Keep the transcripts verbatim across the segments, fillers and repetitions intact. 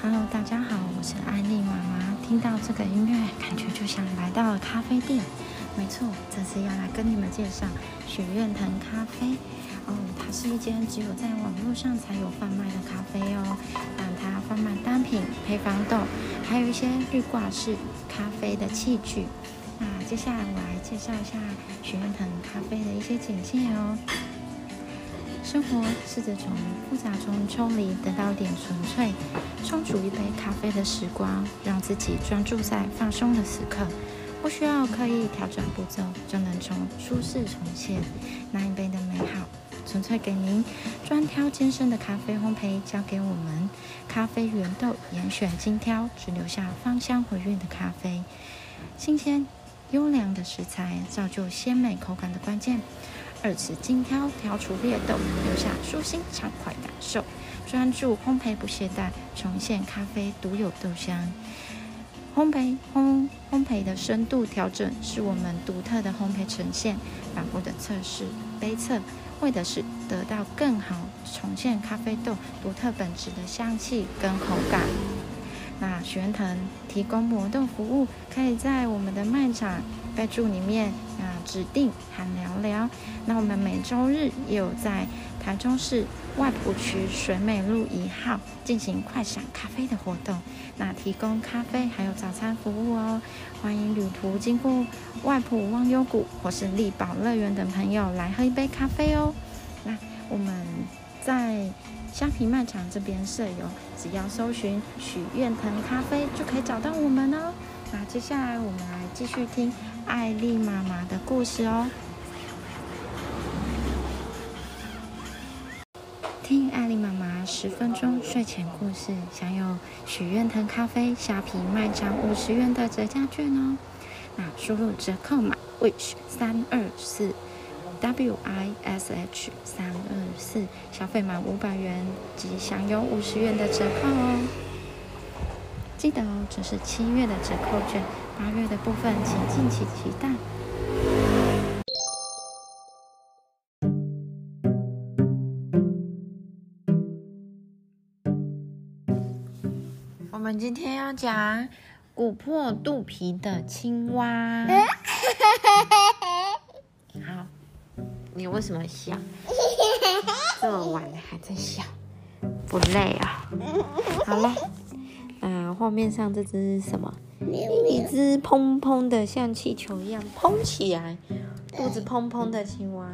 Hello， 大家好，我是安妮妈妈。听到这个音乐，感觉就像来到了咖啡店。没错，这次要来跟你们介绍许愿藤咖啡。哦，它是一间只有在网络上才有贩卖的咖啡哦。那它贩卖单品、配方豆，还有一些滤挂式咖啡的器具。那接下来我来介绍一下许愿藤咖啡的一些简介哦。生活试着从复杂中抽离，得到点纯粹，冲煮一杯咖啡的时光，让自己专注在放松的时刻，不需要刻意调整步骤，就能从舒适重现那一杯的美好。纯粹给您专挑艰深的咖啡烘焙，交给我们咖啡原豆严选精挑，只留下芳香回韵的咖啡。新鲜优良的食材，造就鲜美口感的关键。二次精挑，挑出劣豆，留下舒心畅快感受。专注烘焙不懈怠，重现咖啡独有豆香。烘焙烘烘焙的深度调整是我们独特的烘焙呈现。反复的测试杯测，为的是得到更好重现咖啡豆独特本质的香气跟口感。那许愿藤提供磨豆服务，可以在我们的卖场备注里面啊指定和聊聊。那我们每周日也有在台中市外埔区水美路一号进行快闪咖啡的活动，那提供咖啡还有早餐服务哦。欢迎旅途经过外埔忘忧谷或是力宝乐园等朋友来喝一杯咖啡哦。那我们在虾皮卖场这边设有，只要搜寻许愿藤咖啡就可以找到我们哦。那接下来我们来继续听艾莉妈妈的故事哦。听艾莉妈妈十分钟睡前故事，享有许愿藤咖啡虾皮卖场五十元的折价券哦。那输入折扣码 wish 三二四 w i s h 三二四，消费满五百元即享有五十元的折扣哦。记得哦，这是七月的折扣券，八月的部分请敬请期待。我们今天要讲鼓破肚皮的青蛙。好，你为什么笑？这么晚了还在笑，不累啊？好了。啊，画面上这只是什么？一只砰砰的像气球一样砰起来，肚子砰砰的青蛙，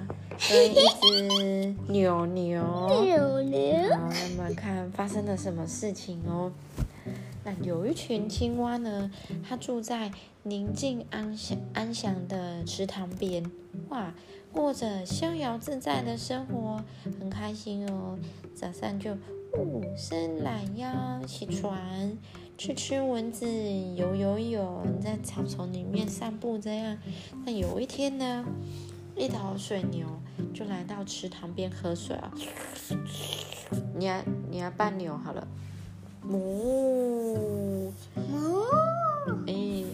跟一只牛牛。牛牛。好，我们看发生了什么事情哦。那有一群青蛙呢，它住在宁静安详安详的池塘边，哇，过着逍遥自在的生活，很开心哦。早上就。哦、伸懒腰起床，去吃蚊子，游游泳，在草丛里面散步这样。那有一天呢，一头水牛就来到池塘边喝水啊。你要你要扮牛好了，哞哞，哎，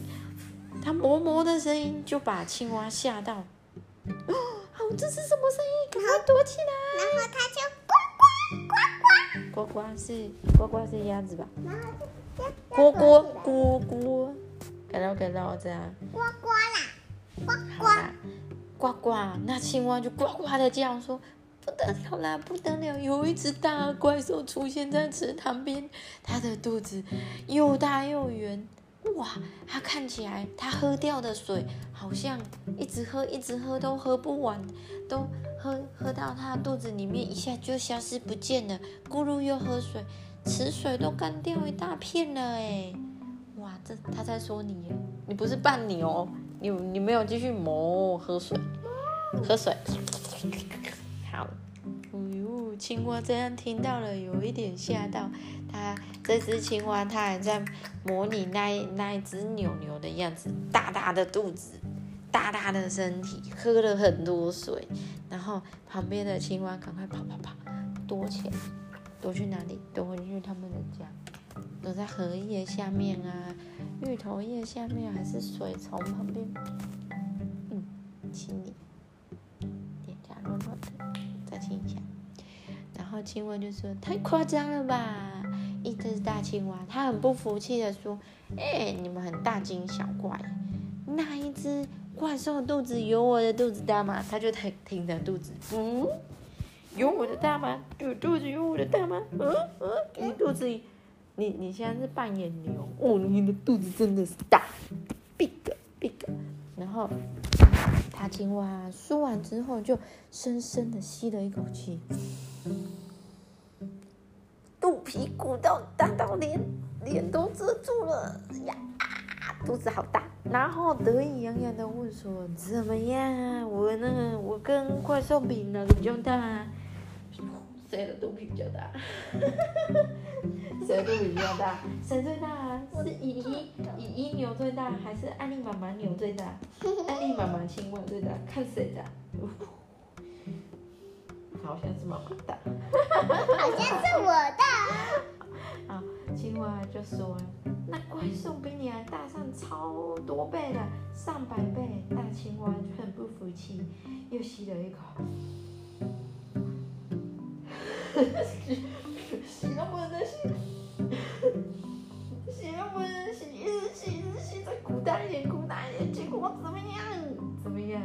它哞哞的声音就把青蛙吓到。哦，好，这是什么声音？赶快躲起来！然后它就呱呱呱。呱呱是呱呱是鸭子吧？呱呱呱呱，改到改到这样。呱呱啦，呱呱呱呱，那青蛙就呱呱的叫说：“不得了啦，不得了！有一只大怪兽出现在池塘边，它的肚子又大又圆，哇！它看起来，它喝掉的水好像一直喝一直喝都喝不完，都。”喝喝到它肚子里面一下就消失不见了，咕噜又喝水，池水都干掉一大片了哎！哇，这他在说你耶，你不是扮牛，你你没有继续磨喝水，喝水。好，哦、青蛙这样听到了，有一点吓到它。这只青蛙它还在模拟那那一只牛牛的样子，大大的肚子。大大的身体喝了很多水，然后旁边的青蛙赶快跑跑跑，躲起来，躲去哪里？躲回去他们的家，躲在荷叶下面啊，芋头叶下面，还是水丛旁边。嗯，亲你，脸颊弱弱的，再亲一下。然后青蛙就说：“太夸张了吧！一只大大青蛙，他很不服气的说：“哎、欸，你们很大惊小怪，那一只怪兽肚子有我的肚子大吗？”他就挺挺着肚子，嗯，有我的大吗？有肚子有我的大吗？嗯嗯，你肚子，你你现在是扮演牛哦，你的肚子真的是大 ，big big。然后大青蛙说完之后，就深深的吸了一口气。肚皮鼓到大到脸脸都遮住了呀、啊，肚子好大。然后得意洋洋的问说：“怎么样？我呢？我跟怪兽比哪个比较大、啊？谁的肚皮比较大？谁的肚皮比较大？谁最大、啊？是姨姨姨姨牛最大，还是安利妈妈牛最大？安利妈妈青蛙最大，看谁大。”好像是妈妈大，好像是我大。啊，青蛙就说：“那怪兽比你还大上超多倍了，上百倍。”大青蛙就很不服气，又吸了一口，吸都不能再吸，吸都不能吸，一直吸一直吸，再鼓大一点，鼓大一点，结果怎么样？怎么样？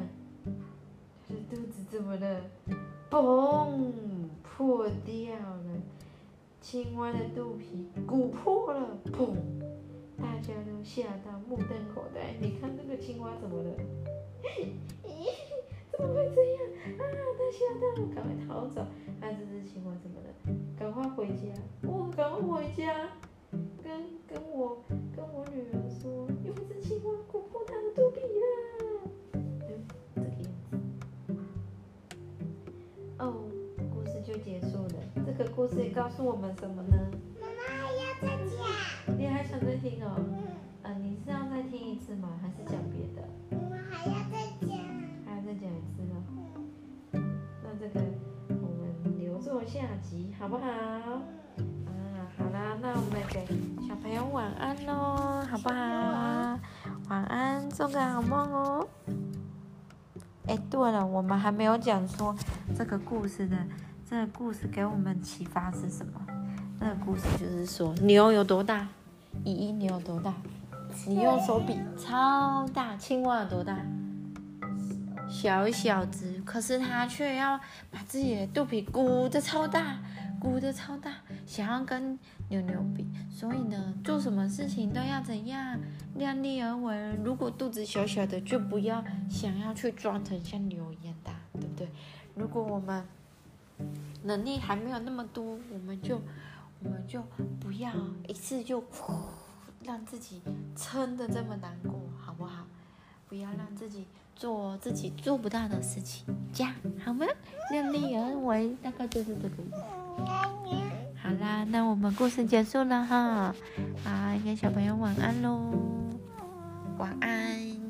他的肚子怎么了？嘣！破掉了，青蛙的肚皮鼓破了，砰！大家都吓到目瞪口呆。你看这个青蛙怎么了？咦，怎么会这样啊？它吓到了，赶快逃走。那、啊、这只青蛙怎么了？赶快回家！我、哦、赶快回家，跟跟我跟我女儿说，有一只青蛙鼓破它的肚皮了。结束了，这个故事告诉我们什么呢？妈妈要再讲。你还想再听哦？嗯。呃，你是要再听一次吗？还是讲别的？我们还要再讲。还要再讲一次呢？嗯。那这个我们留作下集，好不好？嗯、啊，好啦，那我们给小朋友晚安喽，好不好？晚安，做个好梦哦。哎，对了，我们还没有讲说这个故事的。这个故事给我们启发是什么？那个故事就是说，牛有多大？一一牛有多大？你用手比，超大。青蛙有多大？小一小只，可是它却要把自己的肚皮鼓得超大，鼓得超大，想要跟牛牛比。所以呢，做什么事情都要怎样量力而为。如果肚子小小的，就不要想要去装成像牛一样大，对不对？如果我们能力还没有那么多，我们就我们就不要一次就让自己撑得这么难过，好不好？不要让自己做自己做不到的事情，这样好吗？量力而为，大概就是这个意思。好啦，那我们故事结束了哈，好，跟小朋友晚安喽，晚安。